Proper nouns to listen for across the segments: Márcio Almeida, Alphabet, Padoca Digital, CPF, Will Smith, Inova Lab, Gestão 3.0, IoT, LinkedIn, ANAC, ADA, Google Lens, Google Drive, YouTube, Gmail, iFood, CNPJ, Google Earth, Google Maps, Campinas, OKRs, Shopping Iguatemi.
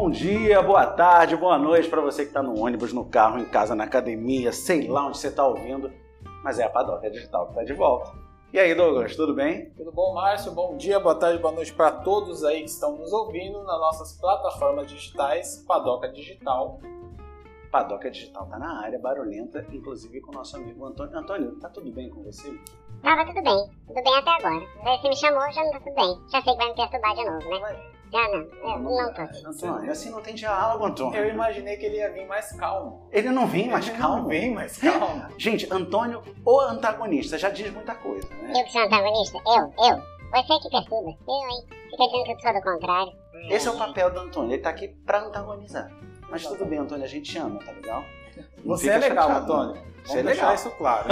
Bom dia, boa tarde, boa noite para você que está no ônibus, no carro, em casa, na academia, sei lá onde você está ouvindo, mas é a Padoca Digital que está de volta. E aí, Douglas, tudo bem? Tudo bom, Márcio? Bom dia, boa tarde, boa noite para todos aí que estão nos ouvindo nas nossas plataformas digitais, Padoca Digital. Padoca Digital está na área, barulhenta, inclusive com o nosso amigo Antônio. Antônio, tá tudo bem com você? Tava tudo bem até agora. Você me chamou, já não tá tudo bem. Já sei que vai me perturbar de novo, né? Vai. Não, Antônio, assim não tem diálogo, Antônio. Eu imaginei que ele ia vir mais calmo. Ele não vem mais calmo. Ele não vem mais calmo. Gente, Antônio, o antagonista, já diz muita coisa, né? Eu que sou antagonista? Eu? Você que perturba? Eu, hein? Fica dizendo que eu sou do contrário. Esse é o papel do Antônio, ele tá aqui pra antagonizar. Mas tudo bem, Antônio, a gente te ama, tá legal? Você é legal, chateado, Antônio. Você é legal. Deixar isso claro.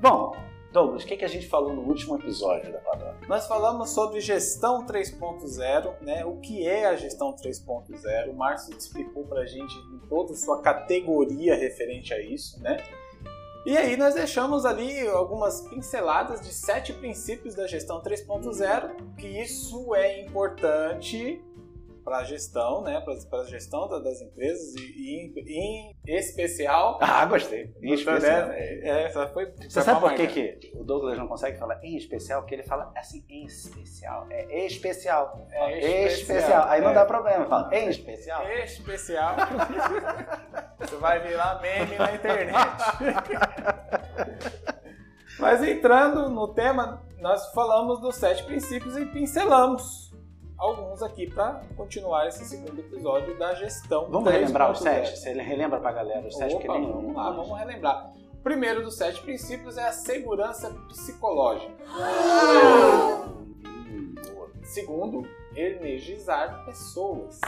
Bom, Douglas, o que a gente falou no último episódio da Padoca? Nós falamos sobre Gestão 3.0, né? O que é a Gestão 3.0? O Márcio explicou pra gente em toda a sua categoria referente a isso, né? E aí nós deixamos ali algumas pinceladas de 7 princípios da Gestão 3.0, que isso é importante para a gestão, né? Para a gestão das empresas e em especial... Ah, gostei! Em especial. Você sabe por que o Douglas não consegue falar em especial? Porque ele fala assim, em especial. É especial. É especial. Aí não dá problema, fala em especial. Especial. Você vai virar meme na internet. Mas entrando no tema, nós falamos dos 7 princípios e pincelamos alguns aqui para continuar esse segundo episódio da Gestão 3.0. Vamos relembrar os 7? Você relembra para a galera os 7? Vamos relembrar. O primeiro dos 7 princípios é a segurança psicológica. Segundo, energizar pessoas.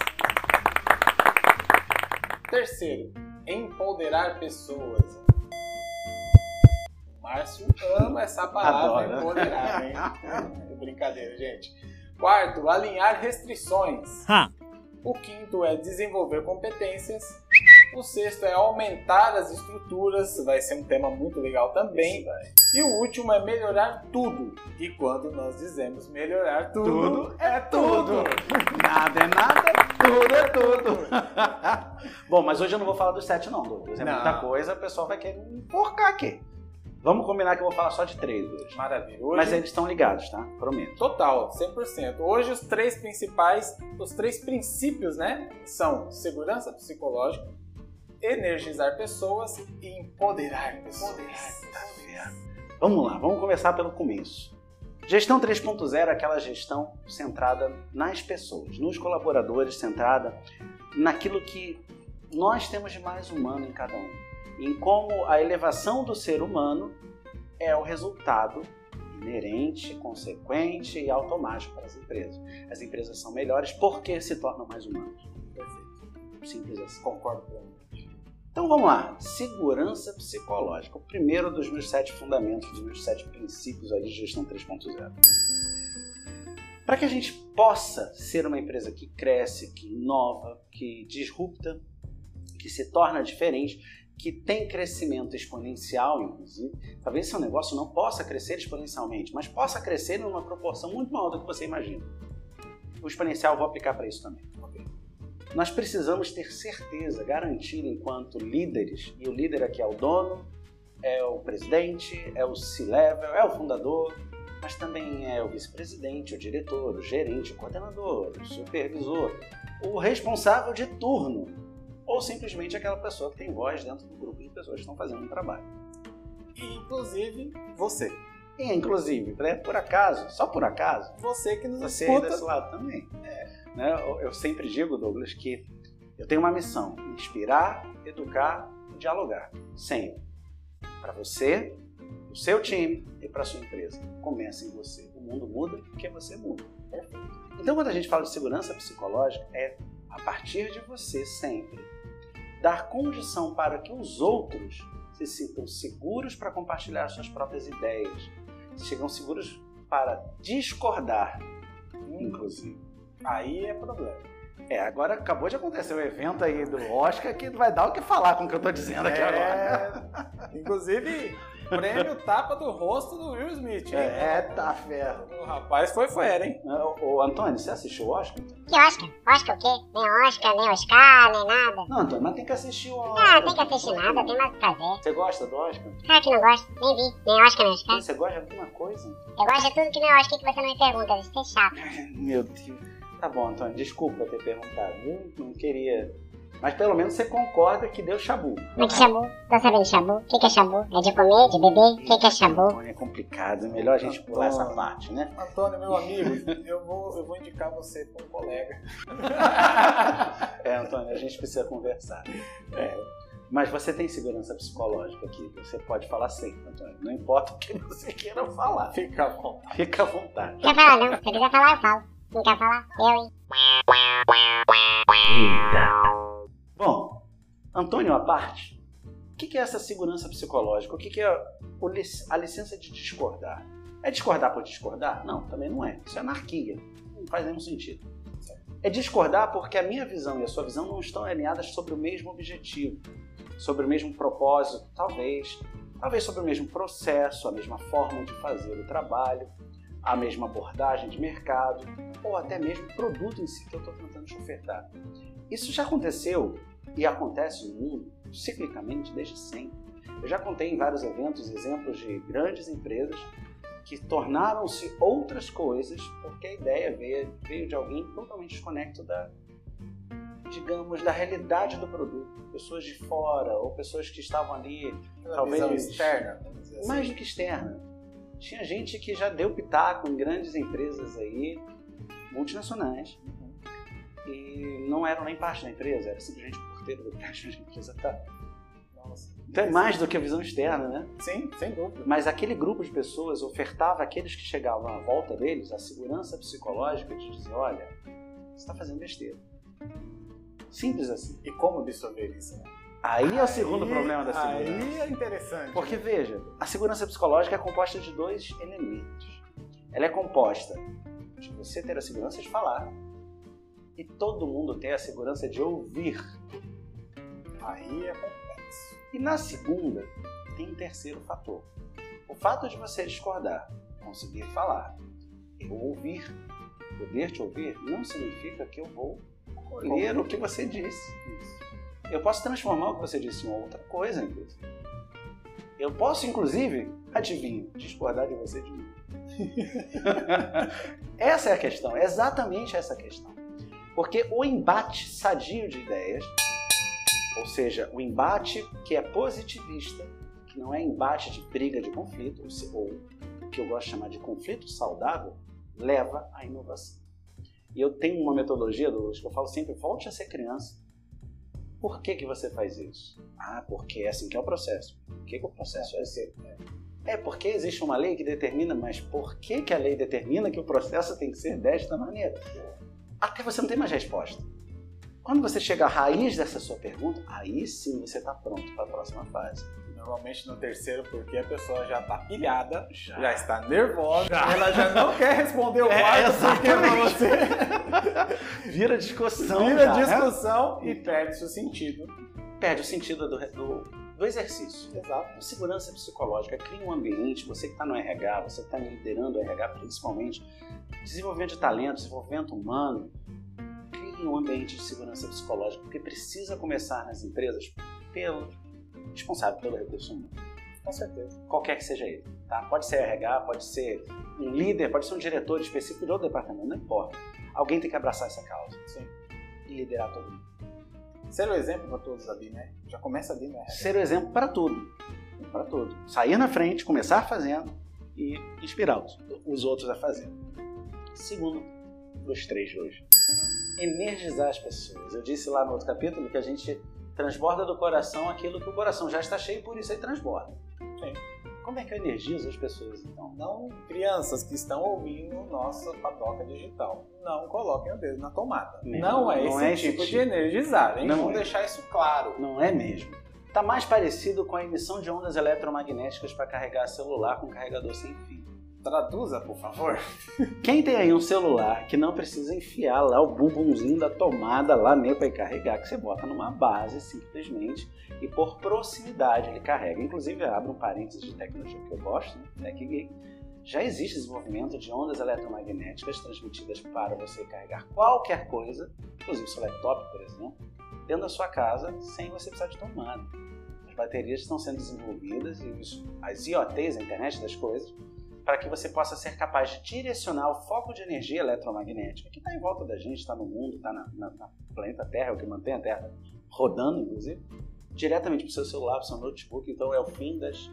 Terceiro, empoderar pessoas. O Márcio ama essa palavra. Adoro. Empoderar, hein? Brincadeira, gente. Quarto, alinhar restrições. O quinto é desenvolver competências. O sexto é aumentar as estruturas. Vai ser um tema muito legal também. E o último é melhorar tudo. E quando nós dizemos melhorar tudo, é tudo. Nada é nada, tudo é tudo. Bom, mas hoje eu não vou falar dos 7 não, Douglas. É muita coisa, o pessoal vai querer me enforcar aqui. Vamos combinar que eu vou falar só de 3 hoje. Maravilha. Hoje... Mas eles estão ligados, tá? Prometo. Total, 100%. Hoje os 3 principais, os 3 princípios, né? São segurança psicológica, energizar pessoas e empoderar pessoas. Vamos lá, vamos começar pelo começo. Gestão 3.0 é aquela gestão centrada nas pessoas, nos colaboradores, centrada naquilo que nós temos de mais humano em cada um. Em como a elevação do ser humano é o resultado inerente, consequente e automático para as empresas. As empresas são melhores porque se tornam mais humanas. Perfeito. Simples assim. Concordo plenamente. Então vamos lá. Segurança psicológica. O primeiro dos meus 7 fundamentos, dos meus 7 princípios aí de Gestão 3.0. Para que a gente possa ser uma empresa que cresce, que inova, que disrupta, que se torna diferente, que tem crescimento exponencial, inclusive, talvez seu negócio não possa crescer exponencialmente, mas possa crescer em uma proporção muito maior do que você imagina. O exponencial eu vou aplicar para isso também. Okay. Nós precisamos ter certeza, garantir enquanto líderes, e o líder aqui é o dono, é o presidente, é o C-level, é o fundador, mas também é o vice-presidente, o diretor, o gerente, o coordenador, o supervisor, o responsável de turno, ou simplesmente aquela pessoa que tem voz dentro do grupo de pessoas que estão fazendo um trabalho. E, inclusive, você. E, inclusive, né? Por acaso, só por acaso, você que nos escuta. Você desse lado também. Né? Eu sempre digo, Douglas, que eu tenho uma missão, inspirar, educar e dialogar. Sempre. Para você, o seu time e para a sua empresa. Comece em você. O mundo muda porque você muda. Perfeito. Então, quando a gente fala de segurança psicológica, é a partir de você sempre dar condição para que os outros se sintam seguros para compartilhar suas próprias ideias, chegam seguros para discordar, inclusive. Aí é problema. Agora acabou de acontecer o evento aí do Oscar que vai dar o que falar com o que eu estou dizendo aqui agora. Inclusive, Prêmio tapa do rosto do Will Smith, hein? É, tá fera. O rapaz foi fera, hein? Ô, Antônio, você assistiu o Oscar? Que Oscar? Oscar o quê? Nem Oscar, nem Oscar, nem nada. Não, Antônio, mas tem que assistir o Oscar. Ah, tem que assistir nada, tem mais o que fazer. Você gosta do Oscar? Ah, que não gosto. Nem vi. Nem Oscar, nem Oscar. Você gosta de alguma coisa? Eu gosto de tudo que não é Oscar que você não me pergunta. Isso é chato. Meu Deus. Tá bom, Antônio, desculpa ter perguntado. Não queria... Mas pelo menos você concorda que deu chabu. Mas que chabu? Tô sabendo chabu. O que é chabu? É de comer, de beber? O que é chabu? Antônio, é complicado. É melhor a gente pular essa parte, né? Antônio, meu amigo, eu vou indicar você para um colega. É, Antônio, a gente precisa conversar. É. Mas você tem segurança psicológica aqui. Você pode falar sempre, Antônio. Não importa o que você queira falar. Fica à vontade. Fica à vontade. Não quer falar, não. Se quiser falar, eu falo. Não quer falar? Eu, hein? Eita. Bom, Antônio à parte, o que é essa segurança psicológica? O que é a licença de discordar? É discordar por discordar? Não, também não é. Isso é anarquia. Não faz nenhum sentido. É discordar porque a minha visão e a sua visão não estão alinhadas sobre o mesmo objetivo, sobre o mesmo propósito, talvez sobre o mesmo processo, a mesma forma de fazer o trabalho, a mesma abordagem de mercado ou até mesmo o produto em si que eu estou tentando te ofertar. Isso já aconteceu e acontece no mundo, ciclicamente, desde sempre. Eu já contei em vários eventos exemplos de grandes empresas que tornaram-se outras coisas porque a ideia veio de alguém totalmente desconecto da realidade do produto. Pessoas de fora ou pessoas que estavam ali, talvez externa, assim. Mais do que externa. Tinha gente que já deu pitaco em grandes empresas aí, multinacionais, e não eram nem parte da empresa, era simplesmente o porteiro do caixa da empresa. Tá. Nossa. Então é mais do que a visão externa, né? Sim, sem dúvida. Mas aquele grupo de pessoas ofertava àqueles que chegavam à volta deles a segurança psicológica de dizer, olha, você está fazendo besteira. Simples assim. E como absorver isso, né? Aí é o segundo problema da segurança. Aí é interessante. Porque, veja, a segurança psicológica é composta de dois elementos. Ela é composta de você ter a segurança de falar e todo mundo ter a segurança de ouvir. Aí é complexo. E na segunda, tem um terceiro fator. O fato de você discordar, conseguir falar, eu ouvir, poder te ouvir, não significa que eu vou ler o que você disse. Isso. Eu posso transformar o que você disse em outra coisa, inclusive. Eu posso, inclusive, adivinho, discordar de você de mim. Essa é a questão, é exatamente essa a questão. Porque o embate sadio de ideias, ou seja, o embate que é positivista, que não é embate de briga, de conflito, ou o que eu gosto de chamar de conflito saudável, leva à inovação. E eu tenho uma metodologia, Douglas, que eu falo sempre, volte a ser criança. Por que você faz isso? Ah, porque é assim que é o processo. Por que o processo é assim? É porque existe uma lei que determina, mas por que a lei determina que o processo tem que ser desta maneira? Até você não tem mais resposta. Quando você chega à raiz dessa sua pergunta, aí sim você está pronto para a próxima fase. Normalmente no terceiro, porque a pessoa já está pilhada, já está nervosa, ela já não quer responder o quarto porque é para você. Vira discussão e perde o sentido. Perde o sentido do exercício. Exato. Segurança psicológica, cria um ambiente, você que está no RH, você que está liderando o RH principalmente, desenvolvimento de talento, desenvolvimento humano, cria um ambiente de segurança psicológica, porque precisa começar nas empresas pelo responsável pelo recurso humano. Com certeza. Qualquer que seja ele. Tá? Pode ser RH, pode ser um líder, pode ser um diretor específico de outro departamento, não importa. Alguém tem que abraçar essa causa. Sim. E liderar todo mundo. Ser o exemplo para todos ali, né? Já começa ali, né? Ser o exemplo para tudo. Para tudo. Sair na frente, começar fazendo e inspirar os outros a fazer. Segundo dos três de hoje. Energizar as pessoas. Eu disse lá no outro capítulo que a gente transborda do coração aquilo que o coração já está cheio, por isso aí transborda. Sim. Como é que eu energizo as pessoas, então? Não, crianças que estão ouvindo nossa Padoca Digital, não coloquem o dedo na tomada. Não é esse tipo de energizar, hein? Vamos deixar isso claro. Não é mesmo. Está mais parecido com a emissão de ondas eletromagnéticas para carregar celular com carregador sem fio. Traduza, por favor. Quem tem aí um celular que não precisa enfiar lá o bumbumzinho da tomada lá meio para carregar, que você bota numa base simplesmente e por proximidade ele carrega. Inclusive, abre um parênteses de tecnologia que eu gosto, né? Tech Geek. Já existe desenvolvimento de ondas eletromagnéticas transmitidas para você carregar qualquer coisa, inclusive seu laptop, por exemplo, dentro da sua casa sem você precisar de tomada. As baterias estão sendo desenvolvidas e as IoTs, a internet das coisas, para que você possa ser capaz de direcionar o foco de energia eletromagnética que está em volta da gente, está no mundo, está na planeta Terra, é o que mantém a Terra rodando, inclusive, diretamente para o seu celular, para o seu notebook. Então é o fim dos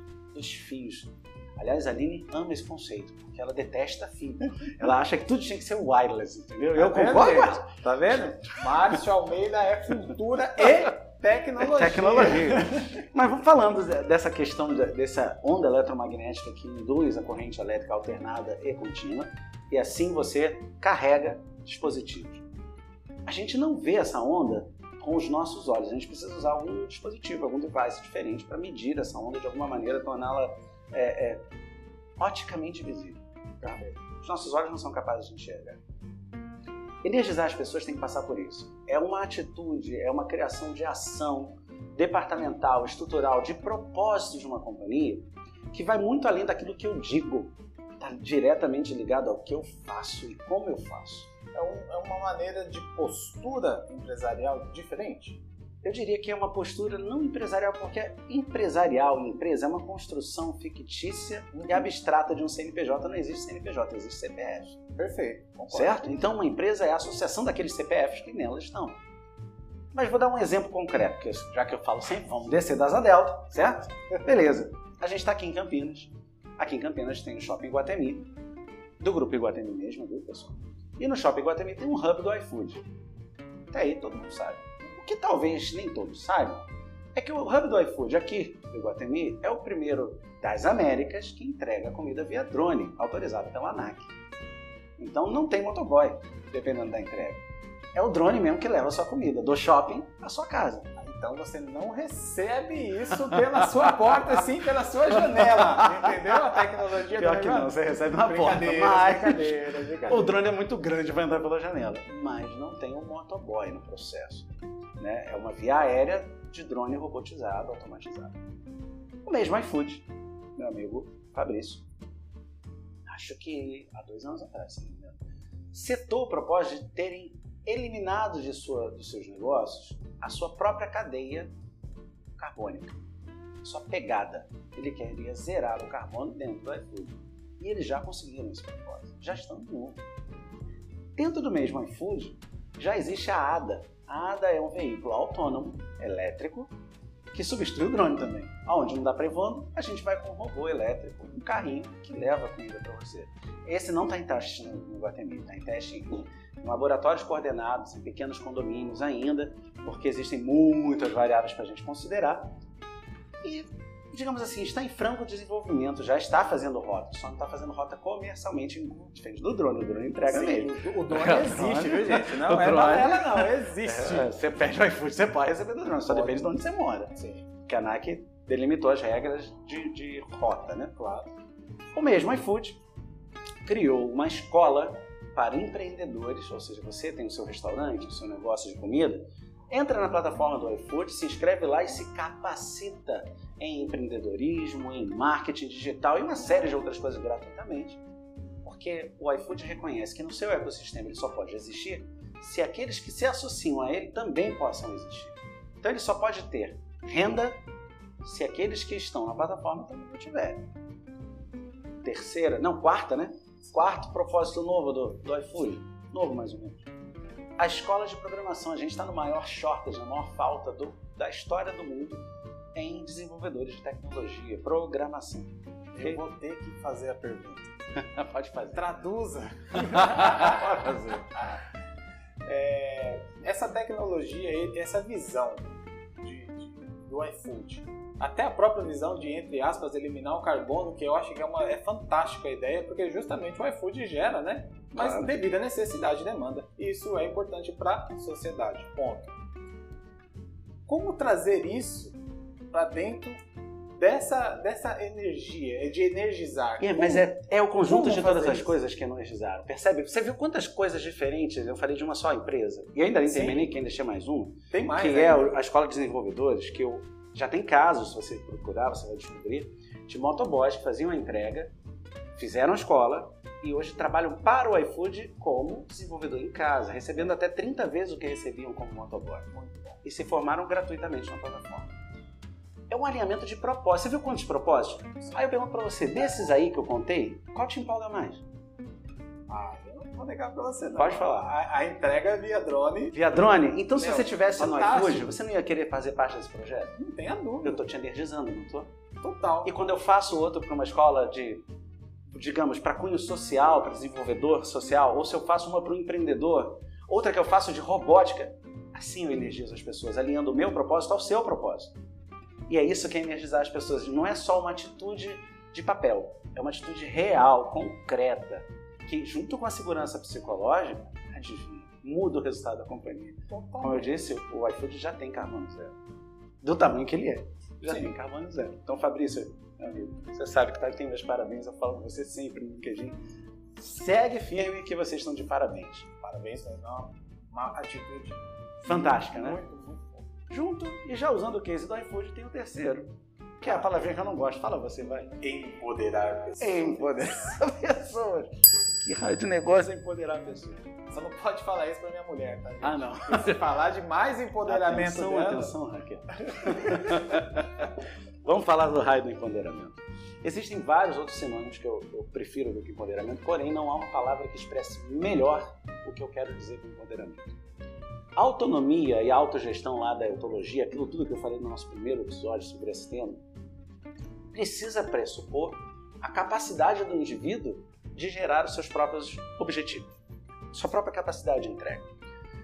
fios. Aliás, a Aline ama esse conceito, porque ela detesta fio. Ela acha que tudo tinha que ser wireless, entendeu? Eu concordo. Tá vendo? Márcio Almeida é cultura e... Tecnologia. Mas falando dessa questão, dessa onda eletromagnética que induz a corrente elétrica alternada e contínua, e assim você carrega dispositivos. A gente não vê essa onda com os nossos olhos, a gente precisa usar algum dispositivo, algum device diferente para medir essa onda de alguma maneira, torná-la oticamente visível. Os nossos olhos não são capazes de enxergar. Energizar as pessoas tem que passar por isso. É uma atitude, é uma criação de ação departamental, estrutural, de propósito de uma companhia que vai muito além daquilo que eu digo. Está diretamente ligado ao que eu faço e como eu faço. É uma maneira de postura empresarial diferente? Eu diria que é uma postura não empresarial, porque empresarial e empresa é uma construção fictícia e abstrata de um CNPJ. Não existe CNPJ, existe CPF. Perfeito. Concordo. Certo? Então, uma empresa é a associação daqueles CPFs que nelas estão. Mas vou dar um exemplo concreto, porque já que eu falo sempre, vamos descer da Asa Delta, certo? Beleza. A gente está aqui em Campinas. Aqui em Campinas tem o Shopping Iguatemi, do grupo Iguatemi mesmo, viu, pessoal? E no Shopping Iguatemi tem um hub do iFood. Até aí todo mundo sabe. O que talvez nem todos saibam é que o hub do iFood aqui, do Iguatemi, é o primeiro das Américas que entrega comida via drone, autorizado pela ANAC. Então não tem motoboy, dependendo da entrega. É o drone mesmo que leva a sua comida, do shopping à sua casa. Então você não recebe isso pela sua porta, sim, pela sua janela, entendeu? A tecnologia... Pior que não, você recebe na porta, mas o drone é muito grande, vai entrar pela janela. Mas não tem um motoboy no processo. É uma via aérea de drone robotizado, automatizado. O mesmo iFood, meu amigo Fabrício, acho que há 2 anos atrás, se não me engano, setou o propósito de terem eliminado dos seus negócios a sua própria cadeia carbônica, a sua pegada. Ele queria zerar o carbono dentro do iFood. E eles já conseguiram esse propósito, já estão de novo. Dentro do mesmo iFood, já existe a ADA. A ADA é um veículo autônomo, elétrico, que substitui o drone também. Aonde não dá para ir voando, a gente vai com um robô elétrico, um carrinho que leva a comida para você. Esse não está em teste no Iguatemi, está em teste em laboratórios coordenados, em pequenos condomínios ainda, porque existem muitas variáveis para a gente considerar. E, digamos assim, está em franco desenvolvimento, já está fazendo rota, só não está fazendo rota comercialmente, diferente do drone. O drone entrega mesmo. O drone existe, viu, gente? Não é novela, não, existe. Você pede o iFood, você pode receber do drone, só depende de onde você mora. Sim. Porque a ANAC delimitou as regras de rota, né? Claro. O mesmo iFood criou uma escola para empreendedores, ou seja, você tem o seu restaurante, o seu negócio de comida, entra na plataforma do iFood, se inscreve lá e se capacita em empreendedorismo, em marketing digital e uma série de outras coisas gratuitamente. Porque o iFood reconhece que no seu ecossistema ele só pode existir se aqueles que se associam a ele também possam existir. Então ele só pode ter renda se aqueles que estão na plataforma também não tiverem. Quarto propósito novo do iFood. Novo, mais ou menos. A escola de programação, a gente está no maior shortage, na maior falta da história do mundo em desenvolvedores de tecnologia, programação. Eu vou ter que fazer a pergunta. Pode fazer. Traduza. Pode fazer. Essa tecnologia, essa visão do iFood, até a própria visão de, entre aspas, eliminar o carbono, que eu acho que é fantástica a ideia, porque justamente o iFood gera, né? Mas claro, devido à necessidade e demanda. Isso é importante para a sociedade. Ponto. Como trazer isso para dentro dessa energia, de energizar. É, mas é o conjunto de todas as coisas que energizaram. Percebe? Você viu quantas coisas diferentes? Eu falei de uma só empresa. E ainda nem terminei, que ainda tinha mais uma. Tem mais, que é a Escola de Desenvolvedores, que eu já tem casos, se você procurar, você vai descobrir, de motoboys que faziam a entrega, fizeram a escola e hoje trabalham para o iFood como desenvolvedor em casa, recebendo até 30 vezes o que recebiam como motoboy. Muito bom. E se formaram gratuitamente na plataforma. É um alinhamento de propósito. Você viu quantos propósitos? Aí eu pergunto pra você, desses aí que eu contei, qual te empolga mais? Ah, eu não vou negar pra você, não. Pode falar. A entrega via drone. Via drone? Então, se você tivesse no iFood, você não ia querer fazer parte desse projeto? Não tenha dúvida. Eu tô te energizando, não tô? Total. E quando eu faço outro pra uma escola de, digamos, pra cunho social, pra desenvolvedor social, ou se eu faço uma pro empreendedor, outra que eu faço de robótica, assim eu energizo as pessoas, alinhando o meu propósito ao seu propósito. E é isso que é energizar as pessoas. Não é só uma atitude de papel. É uma atitude real, concreta, que junto com a segurança psicológica, adivinha, muda o resultado da companhia. Como eu disse, o iFood já tem carbono zero. Do tamanho que ele é. Já tem carbono zero. Então, Fabrício, meu amigo, você sabe que tem meus parabéns. Eu falo com você sempre no LinkedIn. Segue firme que vocês estão de parabéns. Parabéns, é uma atitude fantástica, né? Muito, muito. Junto e já usando o case do iFood tem o terceiro, que é a palavrinha que eu não gosto. Fala você, vai. Empoderar pessoas. Empoderar pessoas. Que raio de negócio é empoderar pessoas. Só não pode falar isso pra minha mulher, tá? Gente? Ah, não. Se falar de mais empoderamento dela... Atenção, Raquel. Vamos falar do raio do empoderamento. Existem vários outros sinônimos que eu prefiro do que empoderamento, porém não há uma palavra que expresse melhor o que eu quero dizer com empoderamento. A autonomia e a autogestão lá da etologia, aquilo tudo que eu falei no nosso primeiro episódio sobre esse tema, precisa pressupor a capacidade do indivíduo de gerar os seus próprios objetivos, sua própria capacidade de entrega.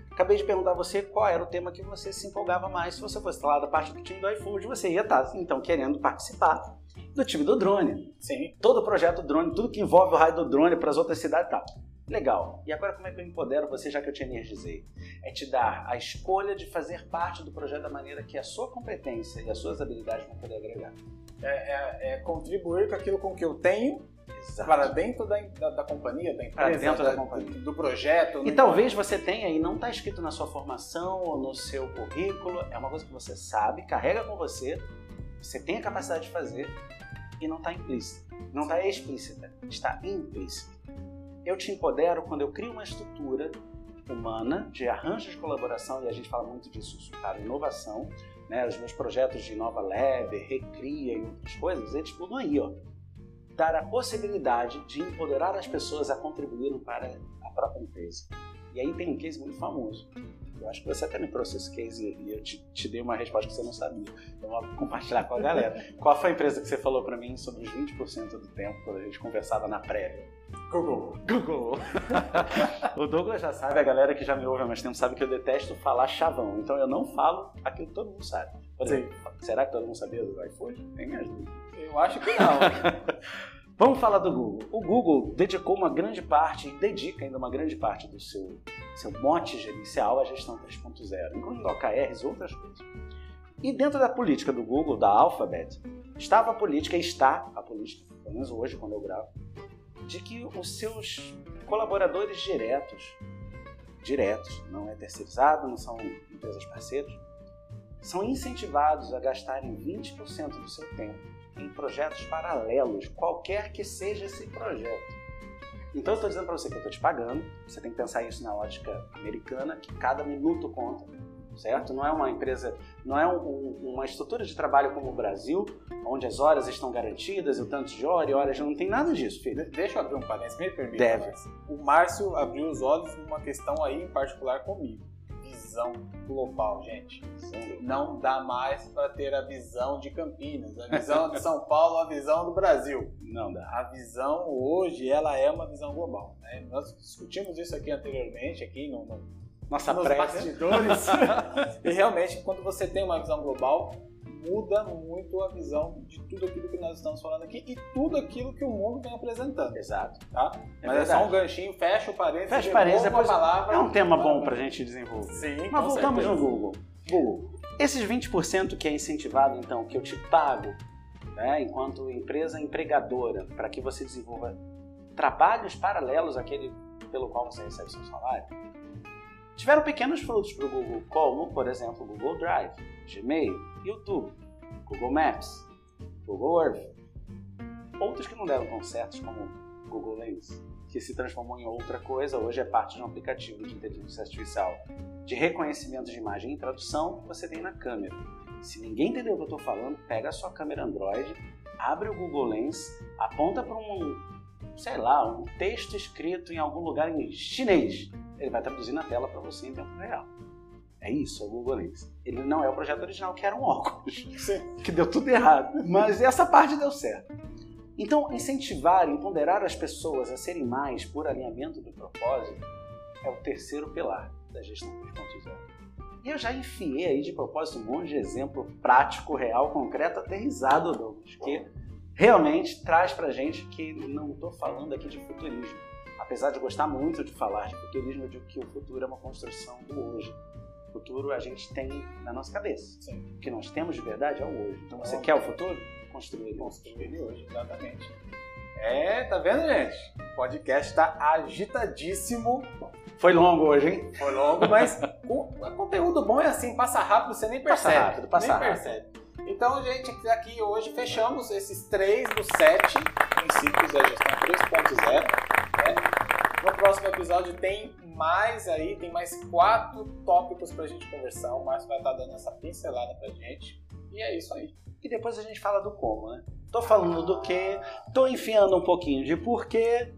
Acabei de perguntar a você qual era o tema que você se empolgava mais. Se você fosse lá da parte do time do iFood, você ia estar, então, querendo participar do time do drone. Sim. Todo o projeto drone, tudo que envolve o raio do drone para as outras cidades e tal. Legal. E agora como é que eu empodero você, já que eu te energizei? É te dar a escolha de fazer parte do projeto da maneira que a sua competência e as suas habilidades vão poder agregar. É contribuir com aquilo com que eu tenho. Exato. Para dentro da companhia, da empresa, para dentro da companhia. Do projeto. E talvez você tenha e não está escrito na sua formação ou no seu currículo. É uma coisa que você sabe, carrega com você, você tem a capacidade de fazer e não está implícita. Não está explícita, está implícita. Eu te empodero quando eu crio uma estrutura humana de arranjo de colaboração, e a gente fala muito disso, cara, inovação, né? Os meus projetos de Inova Lab, Recria e outras coisas, eles pulam aí, ó. Dar a possibilidade de empoderar as pessoas a contribuírem para a própria empresa. E aí tem um case muito famoso. Eu acho que você até me trouxe esse case e eu te dei uma resposta que você não sabia. Então eu vou compartilhar com a galera. Qual foi a empresa que você falou para mim sobre os 20% do tempo quando a gente conversava na prévia? Google. O Douglas já sabe, a galera que já me ouve há mais tempo sabe que eu detesto falar chavão. Então eu não falo aquilo que todo mundo sabe. Exemplo, será que todo mundo sabia do iFood? Nem me ajuda. Eu acho que não. Vamos falar do Google. O Google dedicou uma grande parte, e dedica ainda uma grande parte do seu mote gerencial à gestão 3.0, incluindo OKRs e outras coisas. E dentro da política do Google, da Alphabet, estava a política, e está a política, pelo menos hoje quando eu gravo, de que os seus colaboradores diretos, não é terceirizado, não são empresas parceiras, são incentivados a gastarem 20% do seu tempo em projetos paralelos, qualquer que seja esse projeto. Então eu estou dizendo para você que eu estou te pagando, você tem que pensar isso na ótica americana, que cada minuto conta, certo? Não é uma empresa, não é uma estrutura de trabalho como o Brasil, onde as horas estão garantidas, o tanto de hora e horas, não tem nada disso, filho. Deixa eu abrir um parênteses, me permite. Deve. O Márcio abriu os olhos numa questão aí em particular comigo. Visão global, gente. Não dá mais para ter a visão de Campinas, a visão de São Paulo, a visão do Brasil. Não dá. A visão hoje, ela é uma visão global, né? Nós discutimos isso aqui anteriormente, aqui no nos bastidores. E realmente, quando você tem uma visão global, muda muito a visão de tudo aquilo que nós estamos falando aqui e tudo aquilo que o mundo vem apresentando. Exato. Tá? É. Mas verdade. É só um ganchinho, fecha o parênteses. Fecha o parênteses, depois palavra, é um tema bom para a gente desenvolver. Sim, mas voltamos no Google. Esses 20% que é incentivado, então, que eu te pago né, enquanto empresa empregadora, para que você desenvolva trabalhos paralelos àquele pelo qual você recebe seu salário, tiveram pequenos frutos para o Google, como, por exemplo, Google Drive, Gmail, YouTube, Google Maps, Google Earth. Outros que não deram tão certos, como Google Lens, que se transformou em outra coisa, hoje é parte de um aplicativo de inteligência artificial de reconhecimento de imagem e tradução que você tem na câmera. Se ninguém entendeu o que eu estou falando, pega a sua câmera Android, abre o Google Lens, aponta para um texto escrito em algum lugar em chinês. Ele vai traduzir na tela para você em tempo real. É isso, é o Google Lens. Ele não é o projeto original, que era um óculos, que deu tudo errado, mas essa parte deu certo. Então, incentivar e empoderar as pessoas a serem mais por alinhamento do propósito é o terceiro pilar da gestão 3.0. E eu já enfiei aí de propósito um monte de exemplo prático, real, concreto, aterrizado, Douglas, que realmente traz pra gente que não estou falando aqui de futurismo. Apesar de gostar muito de falar de futurismo, eu digo que o futuro é uma construção do hoje. O futuro a gente tem na nossa cabeça. Sim. O que nós temos de verdade é o hoje. Então você quer o futuro? Construir ele. Construir ele hoje, exatamente. É, tá vendo, gente? O podcast tá agitadíssimo. Foi longo hoje, hein? Foi longo, mas o conteúdo bom é assim, passa rápido, você nem percebe. Passa rápido. Então, gente, aqui hoje fechamos esses 3 dos 7 princípios da gestão 3.0. Né? No próximo episódio tem mais 4 tópicos pra gente conversar. O Márcio vai estar dando essa pincelada pra gente. E é isso aí. E depois a gente fala do como, né? Tô falando do quê, tô enfiando um pouquinho de porquê.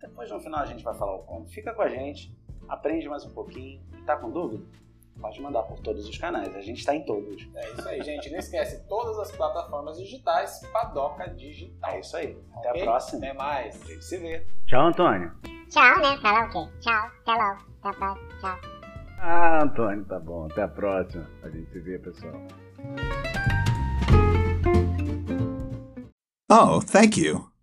Depois no final a gente vai falar o como. Fica com a gente, aprende mais um pouquinho. Tá com dúvida? Pode mandar por todos os canais, a gente tá em todos. É isso aí, gente. Não esquece, todas as plataformas digitais, Padoca Digital. É isso aí. Até a próxima. Até mais. A gente se vê. Tchau, Antônio. Tchau, né? Falar o quê? Tchau, até logo. Até a próxima. Tchau. Ah, Antônio, tá bom. Até a próxima. A gente se vê, pessoal. Oh, thank you.